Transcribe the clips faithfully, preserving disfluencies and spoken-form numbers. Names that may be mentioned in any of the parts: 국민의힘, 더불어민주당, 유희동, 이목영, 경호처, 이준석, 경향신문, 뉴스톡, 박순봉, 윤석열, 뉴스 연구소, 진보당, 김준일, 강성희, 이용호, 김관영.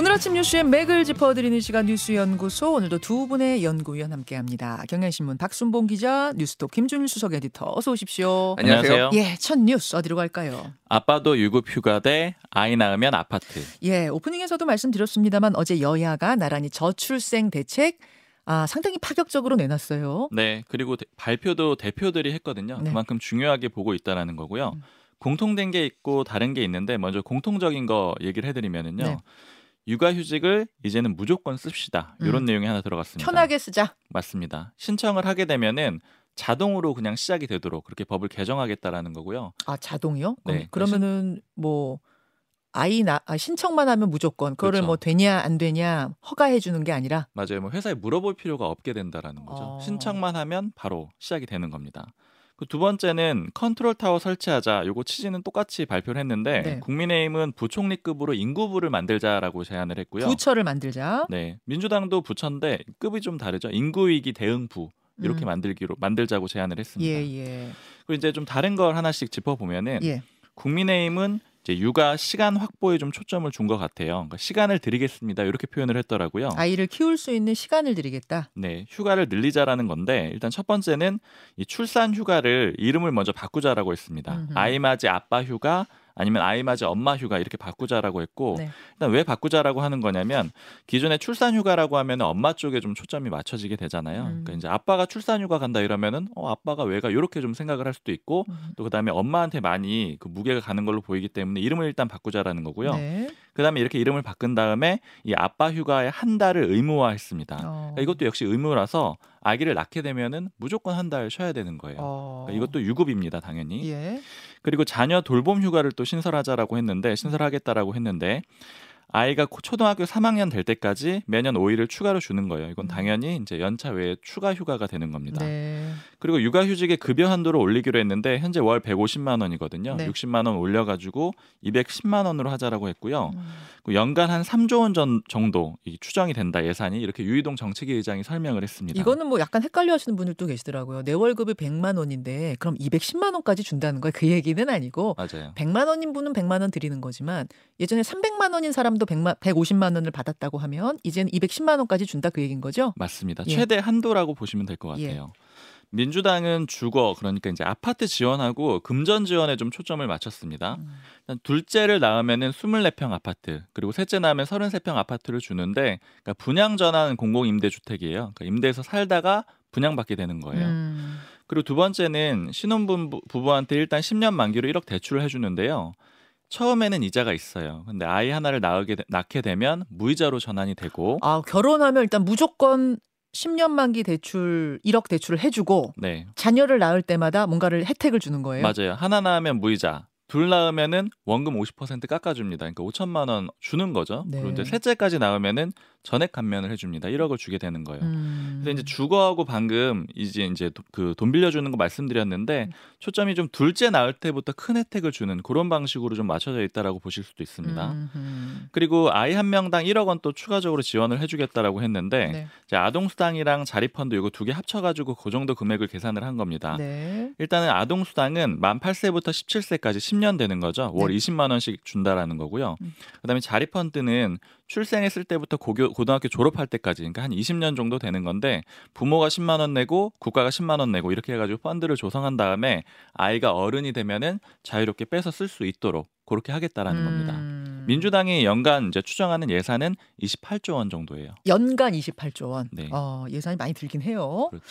오늘 아침 뉴스의 맥을 짚어드리는 시간 뉴스연구소, 오늘도 두 분의 연구위원 함께합니다. 경향신문 박순봉 기자, 뉴스톡 김준일 수석 에디터, 어서 오십시오. 안녕하세요. 예, 첫 뉴스 어디로 갈까요? 아빠도 유급 휴가 대 아이 낳으면 아파트. 예, 오프닝에서도 말씀드렸습니다만 어제 여야가 나란히 저출생 대책 아, 상당히 파격적으로 내놨어요. 네, 그리고 대, 발표도 대표들이 했거든요. 네. 그만큼 중요하게 보고 있다라는 거고요. 음. 공통된 게 있고 다른 게 있는데 먼저 공통적인 거 얘기를 해드리면은요. 네. 육아휴직을 이제는 무조건 씁시다. 이런 음. 내용이 하나 들어갔습니다. 편하게 쓰자. 맞습니다. 신청을 하게 되면은 자동으로 그냥 시작이 되도록 그렇게 법을 개정하겠다라는 거고요. 아, 자동이요? 네. 그러면은 뭐 아이 나 아, 신청만 하면 무조건 그거를 그렇죠. 뭐 되냐 안 되냐 허가해 주는 게 아니라 맞아요. 뭐 회사에 물어볼 필요가 없게 된다라는 거죠. 어. 신청만 하면 바로 시작이 되는 겁니다. 두 번째는 컨트롤 타워 설치하자. 요거 취지는 똑같이 발표를 했는데 네. 국민의힘은 부총리급으로 인구부를 만들자라고 제안을 했고요. 부처를 만들자. 네, 민주당도 부처인데 급이 좀 다르죠. 인구위기 대응부 이렇게 음. 만들기로 만들자고 제안을 했습니다. 예, 예. 그리고 이제 좀 다른 걸 하나씩 짚어보면은 예. 국민의힘은 이제 육아 시간 확보에 좀 초점을 준 것 같아요. 그러니까 시간을 드리겠습니다. 이렇게 표현을 했더라고요. 아이를 키울 수 있는 시간을 드리겠다. 네, 휴가를 늘리자라는 건데 일단 첫 번째는 이 출산 휴가를 이름을 먼저 바꾸자라고 했습니다. 음흠. 아이 맞이 아빠 휴가 아니면 아이 맞이 엄마 휴가 이렇게 바꾸자라고 했고 네. 일단 왜 바꾸자라고 하는 거냐면 기존에 출산 휴가라고 하면 엄마 쪽에 좀 초점이 맞춰지게 되잖아요. 음. 그러니까 이제 아빠가 출산 휴가 간다 이러면은 어 아빠가 왜가 이렇게 좀 생각을 할 수도 있고 음. 또 그다음에 엄마한테 많이 그 무게가 가는 걸로 보이기 때문에 이름을 일단 바꾸자라는 거고요. 네. 그다음에 이렇게 이름을 바꾼 다음에 이 아빠 휴가의 한 달을 의무화했습니다. 어. 그러니까 이것도 역시 의무라서 아기를 낳게 되면은 무조건 한 달 쉬어야 되는 거예요. 어. 그러니까 이것도 유급입니다, 당연히. 예. 그리고 자녀 돌봄 휴가를 또 신설하자라고 했는데 신설하겠다라고 했는데 아이가 초등학교 삼 학년 될 때까지 매년 오 일을 추가로 주는 거예요. 이건 당연히 이제 연차 외에 추가 휴가가 되는 겁니다. 네. 그리고 육아휴직의 급여 한도를 올리기로 했는데 현재 월 백오십만 원이거든요. 네. 육십만 원 올려가지고 이백십만 원으로 하자라고 했고요. 음. 연간 한 삼조 원 전, 정도 추정이 된다 예산이 이렇게 유희동 정책위 의장이 설명을 했습니다. 이거는 뭐 약간 헷갈려하시는 분들도 계시더라고요. 내 월급이 백만 원인데 그럼 이백십만 원까지 준다는 거예요. 그 얘기는 아니고 맞아요. 백만 원인 분은 백만 원 드리는 거지만 예전에 삼백만 원인 사람 백오십만 원을 받았다고 하면 이제는 이백십만 원까지 준다 그 얘기인 거죠? 맞습니다. 예. 최대 한도라고 보시면 될 것 같아요. 예. 민주당은 주거 그러니까 이제 아파트 지원하고 금전 지원에 좀 초점을 맞췄습니다. 음. 일단 둘째를 낳으면은 이십사 평 아파트 그리고 셋째 낳으면 삼십삼 평 아파트를 주는데 그러니까 분양 전환 공공임대주택이에요. 그러니까 임대해서 살다가 분양받게 되는 거예요. 음. 그리고 두 번째는 신혼부부한테 일단 십 년 만기로 일억 대출을 해주는데요. 처음에는 이자가 있어요. 근데 아이 하나를 낳게, 낳게 되면 무이자로 전환이 되고 아, 결혼하면 일단 무조건 십 년 만기 대출 일억 대출을 해주고 네. 자녀를 낳을 때마다 뭔가를 혜택을 주는 거예요? 맞아요. 하나 낳으면 무이자, 둘 낳으면은 원금 오십 퍼센트 깎아줍니다. 그러니까 오천만 원 주는 거죠. 네. 그리고 이제 셋째까지 낳으면은 전액 감면을 해줍니다. 일억을 주게 되는 거예요. 음. 그래서 이제 주거하고 방금 이제 이제 그 돈 빌려주는 거 말씀드렸는데 초점이 좀 둘째 낳을 때부터 큰 혜택을 주는 그런 방식으로 좀 맞춰져 있다라고 보실 수도 있습니다. 음. 그리고 아이 한 명당 일억 원 또 추가적으로 지원을 해주겠다라고 했는데 네. 이제 아동수당이랑 자립펀드 이거 두 개 합쳐가지고 그 정도 금액을 계산을 한 겁니다. 네. 일단은 아동수당은 만 팔 세부터 십칠 세까지 십 년 되는 거죠. 월 네. 이십만 원씩 준다라는 거고요. 음. 그다음에 자립펀드는 출생했을 때부터 고교, 고등학교 졸업할 때까지 그러니까 한 이십 년 정도 되는 건데 부모가 십만 원 내고 국가가 십만 원 내고 이렇게 해가지고 펀드를 조성한 다음에 아이가 어른이 되면은 자유롭게 빼서 쓸 수 있도록 그렇게 하겠다라는 음... 겁니다. 민주당이 연간 이제 추정하는 예산은 이십팔조 원 정도예요. 연간 이십팔조 원. 네. 어, 예산이 많이 들긴 해요. 그렇죠.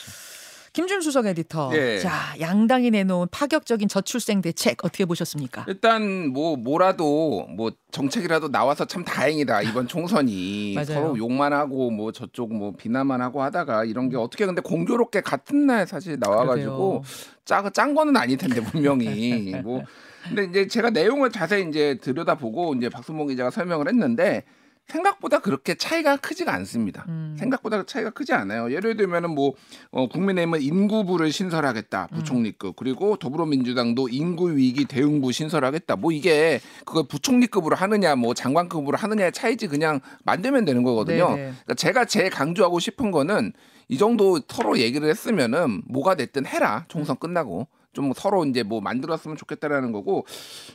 김준일 수석 에디터, 네. 자 양당이 내놓은 파격적인 저출생 대책 어떻게 보셨습니까? 일단 뭐 뭐라도 뭐 정책이라도 나와서 참 다행이다 이번 총선이 서로 욕만 하고 뭐 저쪽 뭐 비난만 하고 하다가 이런 게 어떻게 근데 공교롭게 같은 날 사실 나와가지고 짜고 짠 거는 아닐 텐데 분명히 뭐 근데 이제 제가 내용을 자세히 이제 들여다보고 이제 박순봉 기자가 설명을 했는데. 생각보다 그렇게 차이가 크지가 않습니다. 음. 생각보다 차이가 크지 않아요. 예를 들면은 뭐 어, 국민의힘은 인구부를 신설하겠다, 부총리급. 음. 그리고 더불어민주당도 인구위기 대응부 신설하겠다. 뭐 이게 그걸 부총리급으로 하느냐, 뭐 장관급으로 하느냐의 차이지 그냥 만들면 되는 거거든요. 그러니까 제가 제일 강조하고 싶은 거는 이 정도 서로 얘기를 했으면은 뭐가 됐든 해라. 총선 끝나고. 좀 서로 이제 뭐 만들었으면 좋겠다라는 거고.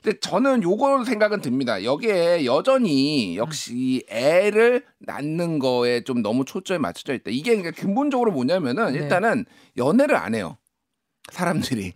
근데 저는 요거 생각은 듭니다. 여기에 여전히 역시 애를 낳는 거에 좀 너무 초점이 맞춰져 있다. 이게 그러니까 근본적으로 뭐냐면은 일단은 연애를 안 해요. 사람들이.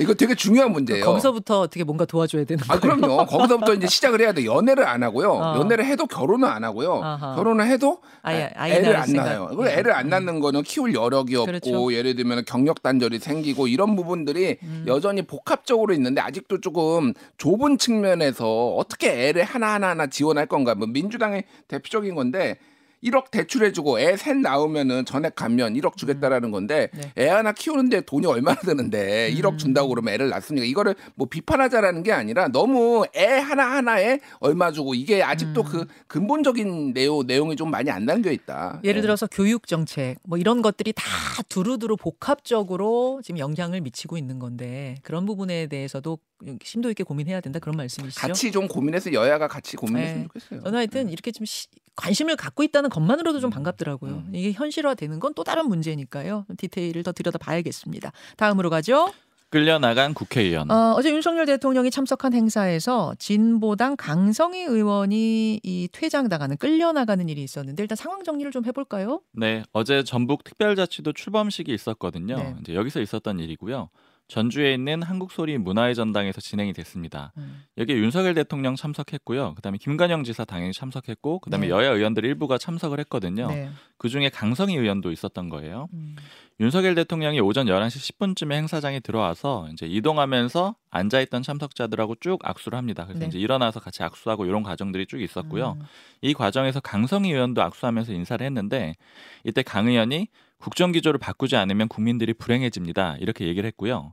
이거 되게 중요한 문제예요. 거기서부터 어떻게 뭔가 도와줘야 되는 거예요. 아, 그럼요. 거기서부터 이제 시작을 해야 돼. 연애를 안 하고요. 어. 연애를 해도 결혼은 안 하고요. 어허. 결혼을 해도 아예, 아예 애를 안 생각... 낳아요. 네. 애를 안 낳는 거는 키울 여력이 없고 그렇죠. 예를 들면 경력 단절이 생기고 이런 부분들이 음. 여전히 복합적으로 있는데 아직도 조금 좁은 측면에서 어떻게 애를 하나하나 하나 지원할 건가. 뭐 민주당의 대표적인 건데 일억 대출해주고 애 셋 나오면은 전액 감면 일억 주겠다라는 건데 네. 애 하나 키우는데 돈이 얼마나 드는데 일억 준다고 그러면 애를 낳습니까? 이거를 뭐 비판하자라는 게 아니라 너무 애 하나하나에 얼마 주고 이게 아직도 음. 그 근본적인 내용, 내용이 좀 많이 안 담겨 있다. 예를 들어서 네. 교육정책 뭐 이런 것들이 다 두루두루 복합적으로 지금 영향을 미치고 있는 건데 그런 부분에 대해서도 심도 있게 고민해야 된다 그런 말씀이시죠? 같이 좀 고민해서 여야가 같이 고민했으면 네. 좋겠어요. 저는 하여튼 네. 이렇게 좀 시, 관심을 갖고 있다는 것만으로도 좀 반갑더라고요. 음. 이게 현실화되는 건 또 다른 문제니까요. 디테일을 더 들여다봐야겠습니다. 다음으로 가죠. 끌려나간 국회의원. 어, 어제 윤석열 대통령이 참석한 행사에서 진보당 강성희 의원이 이 퇴장당하는 끌려나가는 일이 있었는데 일단 상황 정리를 좀 해볼까요? 네. 어제 전북특별자치도 출범식이 있었거든요. 네. 이제 여기서 있었던 일이고요. 전주에 있는 한국소리 문화의 전당에서 진행이 됐습니다. 음. 여기에 윤석열 대통령 참석했고요. 그다음에 김관영 지사 당연히 참석했고 그다음에 네. 여야 의원들 일부가 참석을 했거든요. 네. 그중에 강성희 의원도 있었던 거예요. 음. 윤석열 대통령이 오전 열한 시 십 분쯤에 행사장에 들어와서 이제 이동하면서 앉아있던 참석자들하고 쭉 악수를 합니다. 그래서 네. 이제 일어나서 같이 악수하고 이런 과정들이 쭉 있었고요. 음. 이 과정에서 강성희 의원도 악수하면서 인사를 했는데 이때 강 의원이 국정기조를 바꾸지 않으면 국민들이 불행해집니다. 이렇게 얘기를 했고요.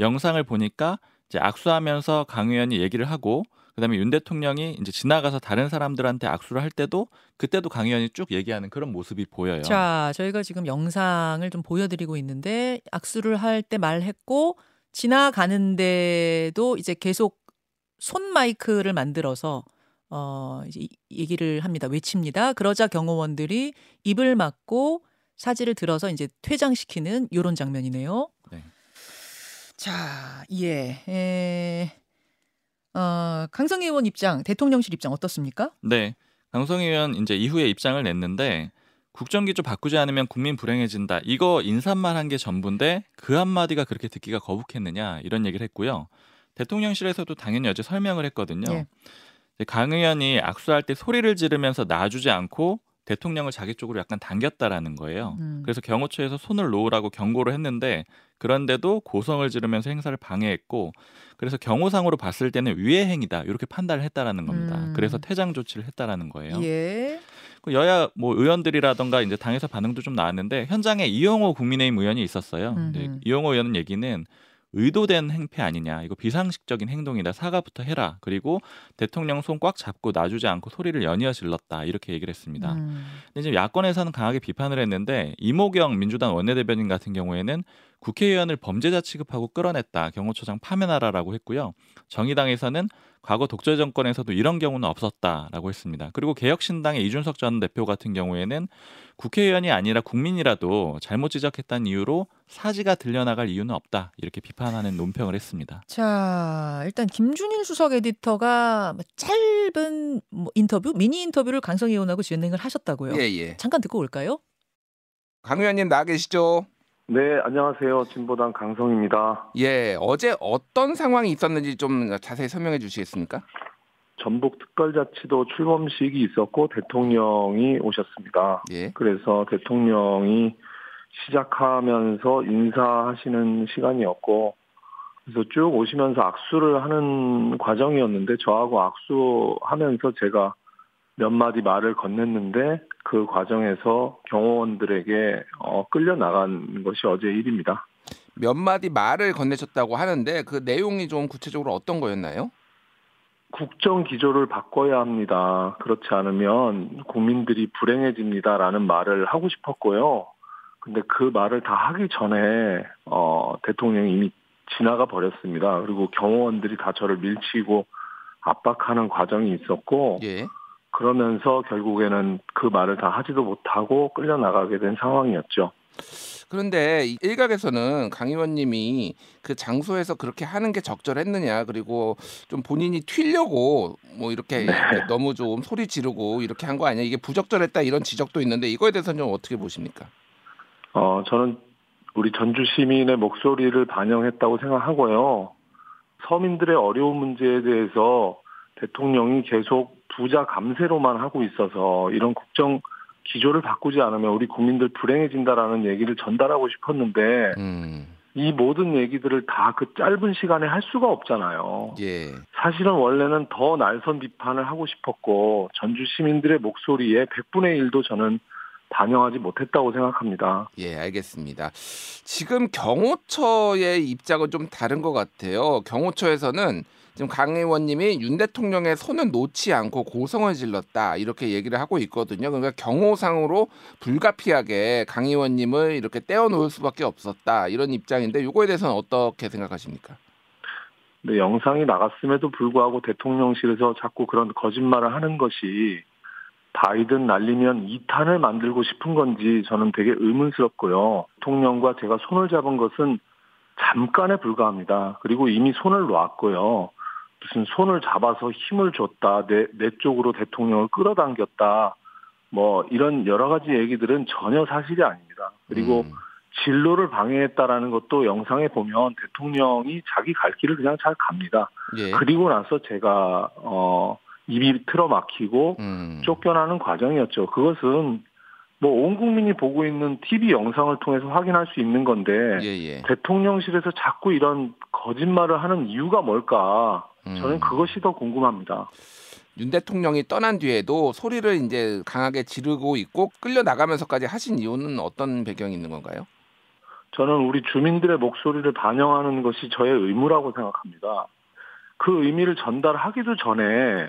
영상을 보니까 이제 악수하면서 강 의원이 얘기를 하고 그다음에 윤 대통령이 이제 지나가서 다른 사람들한테 악수를 할 때도 그때도 강 의원이 쭉 얘기하는 그런 모습이 보여요. 자, 저희가 지금 영상을 좀 보여드리고 있는데 악수를 할 때 말했고 지나가는데도 이제 계속 손 마이크를 만들어서 어, 이제 얘기를 합니다. 외칩니다. 그러자 경호원들이 입을 막고 사지를 들어서 이제 퇴장시키는 이런 장면이네요. 네. 자, 예. 에... 어, 강성희 의원 입장, 대통령실 입장 어떻습니까? 네, 강성희 의원 이제 이후에 입장을 냈는데 국정기조 바꾸지 않으면 국민 불행해진다. 이거 인사말 한 게 전부인데 그 한마디가 그렇게 듣기가 거북했느냐 이런 얘기를 했고요. 대통령실에서도 당연히 어제 설명을 했거든요. 네. 강 의원이 악수할 때 소리를 지르면서 놔주지 않고 대통령을 자기 쪽으로 약간 당겼다라는 거예요. 음. 그래서 경호처에서 손을 놓으라고 경고를 했는데 그런데도 고성을 지르면서 행사를 방해했고 그래서 경호상으로 봤을 때는 위해 행위다 이렇게 판단을 했다라는 겁니다. 음. 그래서 퇴장 조치를 했다라는 거예요. 예. 여야 뭐 의원들이라던가 이제 당에서 반응도 좀 나왔는데 현장에 이용호 국민의힘 의원이 있었어요. 근데 이용호 의원은 얘기는 의도된 행패 아니냐. 이거 비상식적인 행동이다. 사과부터 해라. 그리고 대통령 손 꽉 잡고 놔주지 않고 소리를 연이어 질렀다. 이렇게 얘기를 했습니다. 음. 근데 지금 야권에서는 강하게 비판을 했는데 이목영 민주당 원내대변인 같은 경우에는 국회의원을 범죄자 취급하고 끌어냈다. 경호처장 파면하라라고 했고요. 정의당에서는 과거 독재 정권에서도 이런 경우는 없었다라고 했습니다. 그리고 개혁신당의 이준석 전 대표 같은 경우에는 국회의원이 아니라 국민이라도 잘못 지적했다는 이유로 사지가 들려나갈 이유는 없다. 이렇게 비판하는 논평을 했습니다. 자, 일단 김준일 수석 에디터가 짧은 뭐 인터뷰, 미니 인터뷰를 강성희 의원하고 진행을 하셨다고요. 예, 예. 잠깐 듣고 올까요? 강 의원님 나와 계시죠? 네, 안녕하세요. 진보당 강성희입니다. 예, 어제 어떤 상황이 있었는지 좀 자세히 설명해 주시겠습니까? 전북특별자치도 출범식이 있었고 대통령이 오셨습니다. 예. 그래서 대통령이 시작하면서 인사하시는 시간이었고 그래서 쭉 오시면서 악수를 하는 과정이었는데 저하고 악수하면서 제가 몇 마디 말을 건넸는데 그 과정에서 경호원들에게 어, 끌려나간 것이 어제 일입니다. 몇 마디 말을 건네셨다고 하는데 그 내용이 좀 구체적으로 어떤 거였나요? 국정기조를 바꿔야 합니다. 그렇지 않으면 국민들이 불행해집니다라는 말을 하고 싶었고요. 근데 그 말을 다 하기 전에 어, 대통령이 이미 지나가 버렸습니다. 그리고 경호원들이 다 저를 밀치고 압박하는 과정이 있었고 예. 그러면서 결국에는 그 말을 다 하지도 못하고 끌려나가게 된 상황이었죠. 그런데 일각에서는 강 의원님이 그 장소에서 그렇게 하는 게 적절했느냐, 그리고 좀 본인이 튀려고 뭐 이렇게 네. 너무 좀 소리 지르고 이렇게 한 거 아니야, 이게 부적절했다, 이런 지적도 있는데 이거에 대해서는 좀 어떻게 보십니까? 어, 저는 우리 전주 시민의 목소리를 반영했다고 생각하고요. 서민들의 어려운 문제에 대해서 대통령이 계속 부자 감세로만 하고 있어서 이런 국정 기조를 바꾸지 않으면 우리 국민들 불행해진다라는 얘기를 전달하고 싶었는데 음. 이 모든 얘기들을 다 그 짧은 시간에 할 수가 없잖아요. 예. 사실은 원래는 더 날선 비판을 하고 싶었고 전주 시민들의 목소리에 백분의 일도 저는 반영하지 못했다고 생각합니다. 예, 알겠습니다. 지금 경호처의 입장은 좀 다른 것 같아요. 경호처에서는 지금 강 의원님이 윤 대통령의 손은 놓지 않고 고성을 질렀다, 이렇게 얘기를 하고 있거든요. 그러니까 경호상으로 불가피하게 강 의원님을 이렇게 떼어놓을 수밖에 없었다, 이런 입장인데 이거에 대해서는 어떻게 생각하십니까? 네, 영상이 나갔음에도 불구하고 대통령실에서 자꾸 그런 거짓말을 하는 것이 바이든 날리면 이탄을 만들고 싶은 건지 저는 되게 의문스럽고요. 대통령과 제가 손을 잡은 것은 잠깐에 불과합니다. 그리고 이미 손을 놨고요. 무슨 손을 잡아서 힘을 줬다, 내, 내 쪽으로 대통령을 끌어당겼다, 뭐 이런 여러 가지 얘기들은 전혀 사실이 아닙니다. 그리고 음. 진로를 방해했다라는 것도 영상에 보면 대통령이 자기 갈 길을 그냥 잘 갑니다. 예. 그리고 나서 제가... 어. 입이 틀어막히고 음. 쫓겨나는 과정이었죠. 그것은 뭐 온 국민이 보고 있는 티비 영상을 통해서 확인할 수 있는 건데 예예. 대통령실에서 자꾸 이런 거짓말을 하는 이유가 뭘까? 음. 저는 그것이 더 궁금합니다. 윤 대통령이 떠난 뒤에도 소리를 이제 강하게 지르고 있고 끌려 나가면서까지 하신 이유는 어떤 배경이 있는 건가요? 저는 우리 주민들의 목소리를 반영하는 것이 저의 의무라고 생각합니다. 그 의미를 전달하기도 전에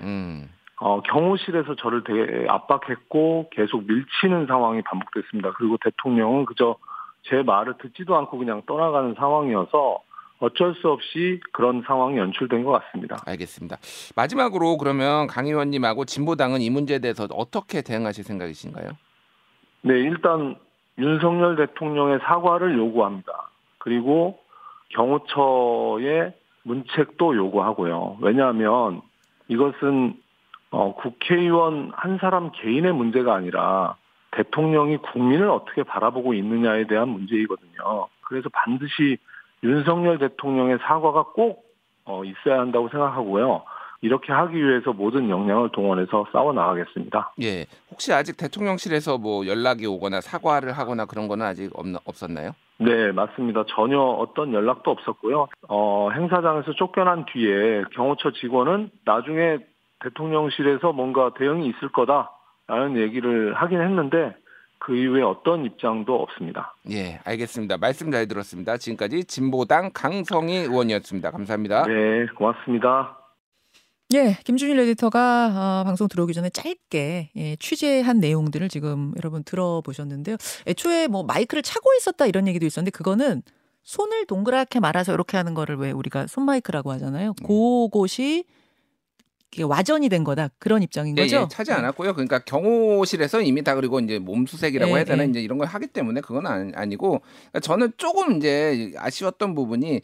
음. 어, 경호실에서 저를 되게 압박했고 계속 밀치는 상황이 반복됐습니다. 그리고 대통령은 그저 제 말을 듣지도 않고 그냥 떠나가는 상황이어서 어쩔 수 없이 그런 상황이 연출된 것 같습니다. 알겠습니다. 마지막으로 그러면 강 의원님하고 진보당은 이 문제에 대해서 어떻게 대응하실 생각이신가요? 네, 일단 윤석열 대통령의 사과를 요구합니다. 그리고 경호처의 문책도 요구하고요. 왜냐하면 이것은 어, 국회의원 한 사람 개인의 문제가 아니라 대통령이 국민을 어떻게 바라보고 있느냐에 대한 문제이거든요. 그래서 반드시 윤석열 대통령의 사과가 꼭 어, 있어야 한다고 생각하고요. 이렇게 하기 위해서 모든 역량을 동원해서 싸워 나가겠습니다. 예. 혹시 아직 대통령실에서 뭐 연락이 오거나 사과를 하거나 그런 거는 아직 없, 없었나요? 네, 맞습니다. 전혀 어떤 연락도 없었고요. 어, 행사장에서 쫓겨난 뒤에 경호처 직원은 나중에 대통령실에서 뭔가 대응이 있을 거다라는 얘기를 하긴 했는데 그 이후에 어떤 입장도 없습니다. 예, 알겠습니다. 말씀 잘 들었습니다. 지금까지 진보당 강성희 의원이었습니다. 감사합니다. 네, 고맙습니다. 예, 김준일 에디터가 어, 방송 들어오기 전에 짧게 예, 취재한 내용들을 지금 여러분 들어보셨는데요. 애초에 뭐 마이크를 차고 있었다 이런 얘기도 있었는데 그거는 손을 동그랗게 말아서 이렇게 하는 거를 왜 우리가 손마이크라고 하잖아요. 그것이 와전이 된 거다, 그런 입장인 거죠. 예, 예, 차지 않았고요. 그러니까 경호실에서 이미 다, 그리고 이제 몸수색이라고 예, 해야 되나 예. 이제 이런 걸 하기 때문에 그건 아니고, 그러니까 저는 조금 이제 아쉬웠던 부분이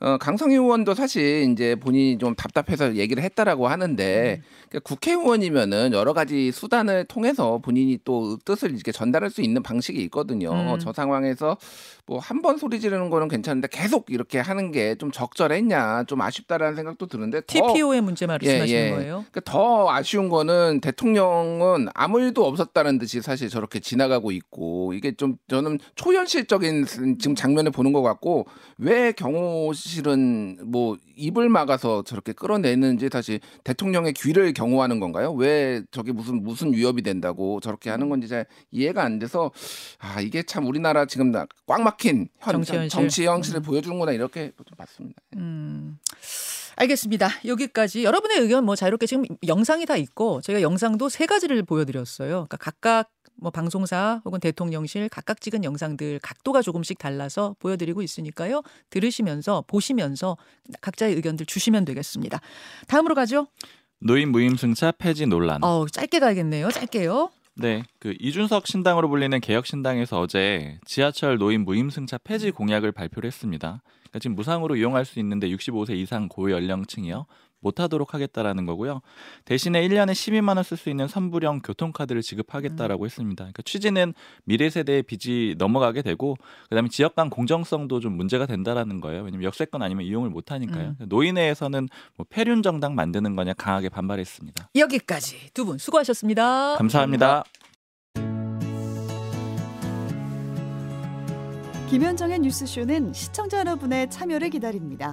어, 강성희 의원도 사실 이제 본인이 좀 답답해서 얘기를 했다라고 하는데 음. 그러니까 국회의원이면은 여러 가지 수단을 통해서 본인이 또 뜻을 이렇게 전달할 수 있는 방식이 있거든요. 음. 저 상황에서 뭐 한 번 소리 지르는 거는 괜찮은데 계속 이렇게 하는 게 좀 적절했냐, 좀 아쉽다라는 생각도 드는데 티피오의 문제 말씀하시는 예, 예. 거예요? 그러니까 더 아쉬운 거는 대통령은 아무 일도 없었다는 듯이 사실 저렇게 지나가고 있고, 이게 좀 저는 초현실적인 지금 장면을 보는 것 같고, 왜 경호 실은 뭐 입을 막아서 저렇게 끌어내는지, 다시 대통령의 귀를 경호하는 건가요? 왜 저게 무슨 무슨 위협이 된다고 저렇게 하는 건지 잘 이해가 안 돼서, 아 이게 참 우리나라 지금 꽉 막힌 현, 정치 현실을 음. 보여주는구나, 이렇게 좀 봤습니다. 음. 알겠습니다. 여기까지 여러분의 의견 뭐 자유롭게, 지금 영상이 다 있고 저희가 영상도 세 가지를 보여드렸어요. 그러니까 각각 뭐 방송사 혹은 대통령실 각각 찍은 영상들 각도가 조금씩 달라서 보여드리고 있으니까요. 들으시면서 보시면서 각자의 의견들 주시면 되겠습니다. 다음으로 가죠. 노인 무임승차 폐지 논란. 어, 짧게 가야겠네요. 짧게요. 네, 그 이준석 신당으로 불리는 개혁신당에서 어제 지하철 노인 무임승차 폐지 공약을 발표를 했습니다. 그러니까 지금 무상으로 이용할 수 있는데 육십오 세 이상 고연령층이요. 못하도록 하겠다라는 거고요. 대신에 일 년에 십이만 원 쓸 수 있는 선불형 교통카드를 지급하겠다라고 음. 했습니다. 그러니까 취지는 미래 세대의 빚이 넘어가게 되고 그다음에 지역 간 공정성도 좀 문제가 된다라는 거예요. 왜냐면 역세권 아니면 이용을 못하니까요. 음. 노인회에서는 뭐 폐륜 정당 만드는 거냐 강하게 반발했습니다. 여기까지 두 분 수고하셨습니다. 감사합니다. 감사합니다. 김현정의 뉴스쇼는 시청자 여러분의 참여를 기다립니다.